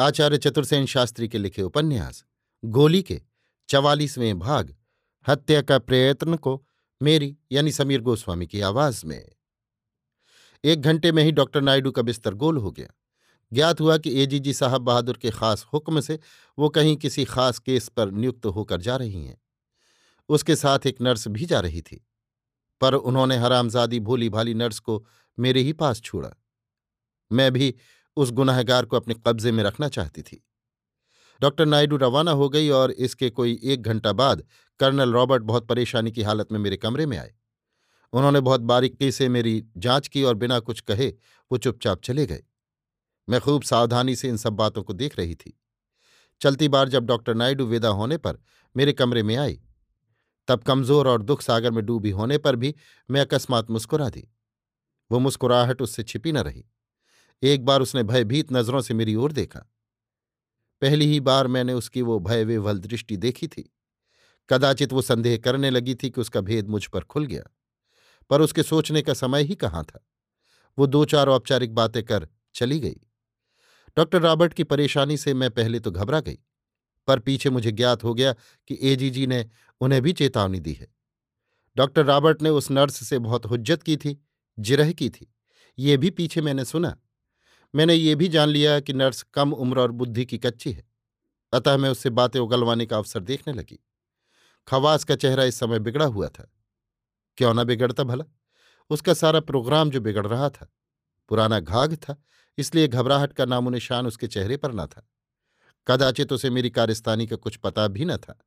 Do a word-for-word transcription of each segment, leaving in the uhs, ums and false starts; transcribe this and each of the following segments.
आचार्य चतुर्सेन शास्त्री के लिखे उपन्यास गोली के चवालीसवें भाग, हत्या का प्रयत्न को, मेरी यानी समीर गोस्वामी की आवाज में। एक घंटे में ही डॉक्टर नायडू का बिस्तर गोल हो गया। ज्ञात हुआ कि एजीजी साहब बहादुर के खास हुक्म से वो कहीं किसी खास केस पर नियुक्त होकर जा रही हैं। उसके साथ एक नर्स भी जा रही थी, पर उन्होंने हरामजादी भोली भाली नर्स को मेरे ही पास छोड़ा। मैं भी उस गुनाहगार को अपने कब्जे में रखना चाहती थी। डॉक्टर नायडू रवाना हो गई और इसके कोई एक घंटा बाद कर्नल रॉबर्ट बहुत परेशानी की हालत में मेरे कमरे में आए। उन्होंने बहुत बारीकी से मेरी जांच की और बिना कुछ कहे वो चुपचाप चले गए। मैं खूब सावधानी से इन सब बातों को देख रही थी। चलती बार जब डॉक्टर नायडू विदा होने पर मेरे कमरे में आई, तब कमज़ोर और दुख सागर में डूबी होने पर भी मैं अकस्मात मुस्कुरा दी। वो मुस्कुराहट उससे छिपी न रही। एक बार उसने भयभीत नज़रों से मेरी ओर देखा। पहली ही बार मैंने उसकी वो भय विह्वल दृष्टि देखी थी। कदाचित वो संदेह करने लगी थी कि उसका भेद मुझ पर खुल गया, पर उसके सोचने का समय ही कहाँ था। वो दो चार औपचारिक बातें कर चली गई। डॉक्टर रॉबर्ट की परेशानी से मैं पहले तो घबरा गई, पर पीछे मुझे ज्ञात हो गया कि एजीजी ने उन्हें भी चेतावनी दी है। डॉक्टर रॉबर्ट ने उस नर्स से बहुत हुज्जत की थी, जिरह की थी, ये भी पीछे मैंने सुना। मैंने ये भी जान लिया कि नर्स कम उम्र और बुद्धि की कच्ची है, अतः मैं उससे बातें उगलवाने का अवसर देखने लगी। खवास का चेहरा इस समय बिगड़ा हुआ था। क्यों ना बिगड़ता भला, उसका सारा प्रोग्राम जो बिगड़ रहा था। पुराना घाघ था, इसलिए घबराहट का नामो निशान उसके चेहरे पर न था। कदाचित उसे मेरी कारस्तानी का कुछ पता भी न था।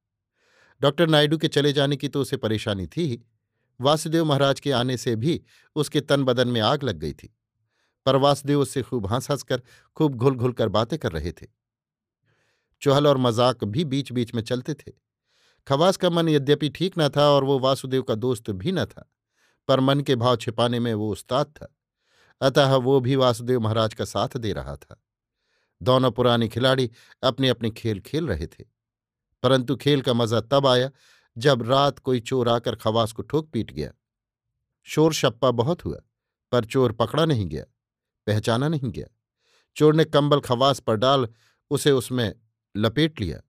डॉक्टर नायडू के चले जाने की तो उसे परेशानी थी ही, वासुदेव महाराज के आने से भी उसके तन बदन में आग लग गई थी। पर वासुदेव उससे खूब हंस हंसकर खूब घुल घुल कर बातें कर रहे थे। चुहल और मजाक भी बीच बीच में चलते थे। खवास का मन यद्यपि ठीक न था और वो वासुदेव का दोस्त भी न था, पर मन के भाव छिपाने में वो उस्ताद था, अतः वो भी वासुदेव महाराज का साथ दे रहा था। दोनों पुराने खिलाड़ी अपने अपने खेल खेल रहे थे, परंतु खेल का मजा तब आया जब रात कोई चोर आकर खवास को ठोक पीट गया। शोर शप्पा बहुत हुआ, पर चोर पकड़ा नहीं गया, पहचाना नहीं गया। चोर ने कंबल खवास पर डाल उसे उसमें लपेट लिया,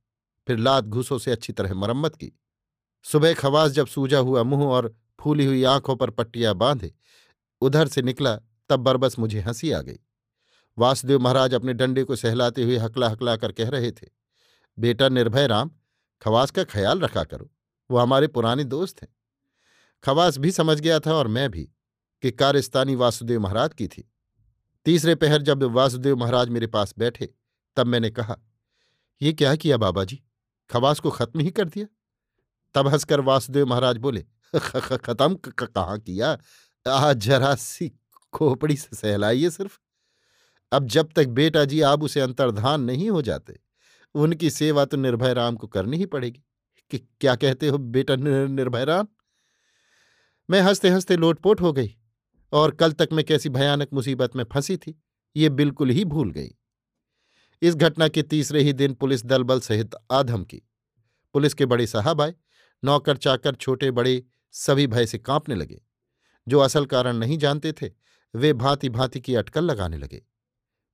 फिर लात घूसों से अच्छी तरह मरम्मत की। सुबह खवास जब सूजा हुआ मुंह और फूली हुई आंखों पर पट्टियां बांधे उधर से निकला, तब बरबस मुझे हंसी आ गई। वासुदेव महाराज अपने डंडे को सहलाते हुए हकला हकला कर कह रहे थे, बेटा निर्भय राम, खवास का ख्याल रखा करो, वो हमारे पुराने दोस्त हैं। खवास भी समझ गया था और मैं भी कि कारस्तानी वासुदेव महाराज की थी। तीसरे पहर जब वासुदेव महाराज मेरे पास बैठे, तब मैंने कहा, ये क्या किया बाबा जी, खवास को खत्म ही कर दिया। तब हंसकर वासुदेव महाराज बोले, खत्म कहाँ किया, आज जरा सी खोपड़ी से सहलाइए सिर्फ। अब जब तक बेटा जी आप उसे अंतर्धान नहीं हो जाते, उनकी सेवा तो निर्भय राम को करनी ही पड़ेगी। कि क्या कहते हो बेटा निर्भय राम? मैं हंसते हंसते लोटपोट हो गई, और कल तक मैं कैसी भयानक मुसीबत में फंसी थी ये बिल्कुल ही भूल गई। इस घटना के तीसरे ही दिन पुलिस दल बल सहित आधम की। पुलिस के बड़े साहब आए, नौकर चाकर छोटे बड़े सभी भय से कांपने लगे। जो असल कारण नहीं जानते थे वे भांति भांति की अटकल लगाने लगे।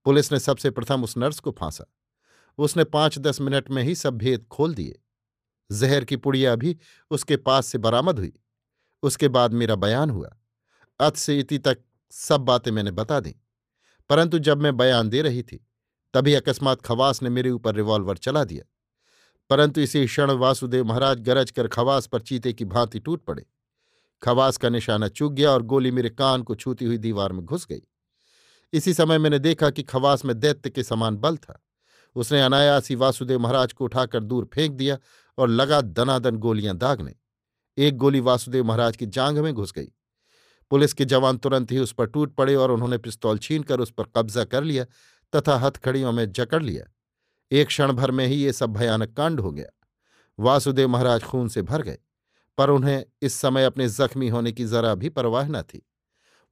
पुलिस ने सबसे प्रथम उस नर्स को फांसा। उसने पांच दस मिनट में ही सब भेद खोल दिए। जहर की पुड़िया भी उसके पास से बरामद हुई। उसके बाद मेरा बयान हुआ। अत से इति तक सब बातें मैंने बता दी, परंतु जब मैं बयान दे रही थी तभी अकस्मात खवास ने मेरे ऊपर रिवॉल्वर चला दिया। परंतु इसी क्षण वासुदेव महाराज गरज कर खवास पर चीते की भांति टूट पड़े। खवास का निशाना चूक गया और गोली मेरे कान को छूती हुई दीवार में घुस गई। इसी समय मैंने देखा कि खवास में दैत्य के समान बल था। उसने अनायास ही वासुदेव महाराज को उठाकर दूर फेंक दिया और लगा दनादन गोलियां दागने। एक गोली वासुदेव महाराज की जांघ में घुस गई। पुलिस के जवान तुरंत ही उस पर टूट पड़े और उन्होंने पिस्तौल छीनकर उस पर कब्जा कर लिया तथा हथकड़ियों में जकड़ लिया। एक क्षण भर में ही ये सब भयानक कांड हो गया। वासुदेव महाराज खून से भर गए, पर उन्हें इस समय अपने जख्मी होने की जरा भी परवाह न थी।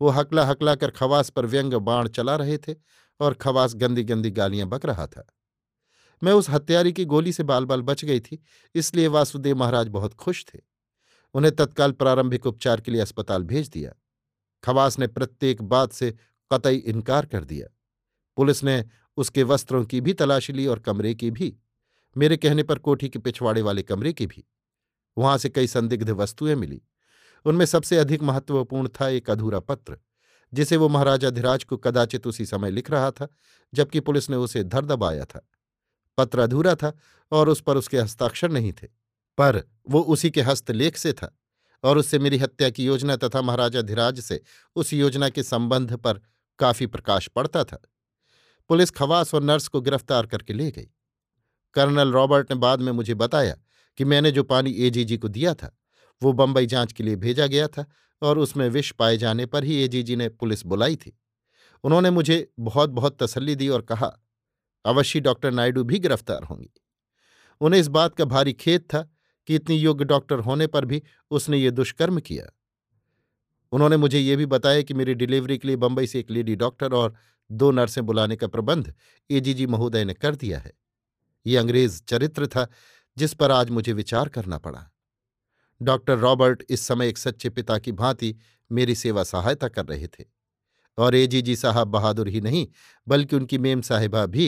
वो हकला हकला कर खवास पर व्यंग्य बाण चला रहे थे और खवास गंदी गंदी गालियां बक रहा था। मैं उस हत्यारी की गोली से बाल बाल बच गई थी, इसलिए वासुदेव महाराज बहुत खुश थे। उन्हें तत्काल प्रारंभिक उपचार के लिए अस्पताल भेज दिया। खवास ने प्रत्येक बात से कतई इनकार कर दिया। पुलिस ने उसके वस्त्रों की भी तलाशी ली और कमरे की भी, मेरे कहने पर कोठी के पिछवाड़े वाले कमरे की भी। वहां से कई संदिग्ध वस्तुएं मिली। उनमें सबसे अधिक महत्वपूर्ण था एक अधूरा पत्र, जिसे वो महाराजाधिराज को कदाचित उसी समय लिख रहा था जबकि पुलिस ने उसे धर दबाया था। पत्र अधूरा था और उस पर उसके हस्ताक्षर नहीं थे, पर वो उसी के हस्तलेख से था और उससे मेरी हत्या की योजना तथा महाराजाधिराज से उस योजना के संबंध पर काफी प्रकाश पड़ता था। पुलिस खवास और नर्स को गिरफ्तार करके ले गई। कर्नल रॉबर्ट ने बाद में मुझे बताया कि मैंने जो पानी एजीजी को दिया था वो बंबई जांच के लिए भेजा गया था और उसमें विष पाए जाने पर ही एजीजी ने पुलिस बुलाई थी। उन्होंने मुझे बहुत बहुत तसल्ली दी और कहा अवश्य डॉक्टर नायडू भी गिरफ्तार होंगी। उन्हें इस बात का भारी खेद था कि इतनी योग्य डॉक्टर होने पर भी उसने ये दुष्कर्म किया। उन्होंने मुझे ये भी बताया कि मेरी डिलीवरी के लिए बंबई से एक लेडी डॉक्टर और दो नर्सें बुलाने का प्रबंध एजीजी महोदय ने कर दिया है। ये अंग्रेज चरित्र था जिस पर आज मुझे विचार करना पड़ा। डॉक्टर रॉबर्ट इस समय एक सच्चे पिता की भांति मेरी सेवा सहायता कर रहे थे और एजीजी साहब बहादुर ही नहीं बल्कि उनकी मेम साहिबा भी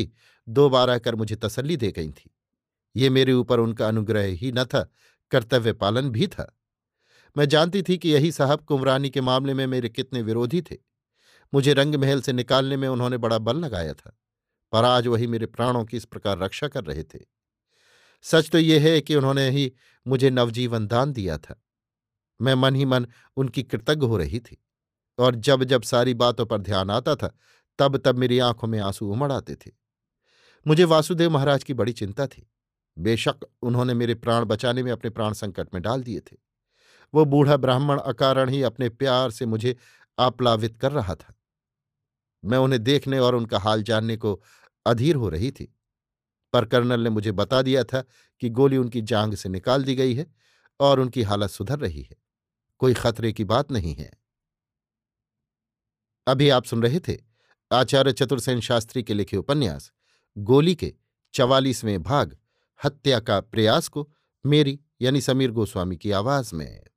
दोबारा कर मुझे तसल्ली दे गई थी। ये मेरे ऊपर उनका अनुग्रह ही न था, कर्तव्य पालन भी था। मैं जानती थी कि यही साहब कुंवरानी के मामले में मेरे कितने विरोधी थे। मुझे रंग महल से निकालने में उन्होंने बड़ा बल लगाया था, पर आज वही मेरे प्राणों की इस प्रकार रक्षा कर रहे थे। सच तो यह है कि उन्होंने ही मुझे नवजीवन दान दिया था। मैं मन ही मन उनकी कृतज्ञ हो रही थी और जब जब सारी बातों पर ध्यान आता था तब तब मेरी आंखों में आंसू उमड़ आते थे। मुझे वासुदेव महाराज की बड़ी चिंता थी। बेशक उन्होंने मेरे प्राण बचाने में अपने प्राण संकट में डाल दिए थे। वो बूढ़ा ब्राह्मण अकारण ही अपने प्यार से मुझे आप्लावित कर रहा था। मैं उन्हें देखने और उनका हाल जानने को अधीर हो रही थी, पर कर्नल ने मुझे बता दिया था कि गोली उनकी जांघ से निकाल दी गई है और उनकी हालत सुधर रही है। कोई खतरे की बात नहीं है। अभी आप सुन रहे थे आचार्य चतुर्सेन शास्त्री के लिखे उपन्यास गोली के चवालीसवें भाग हत्या का प्रयास को मेरी यानी समीर गोस्वामी की आवाज में।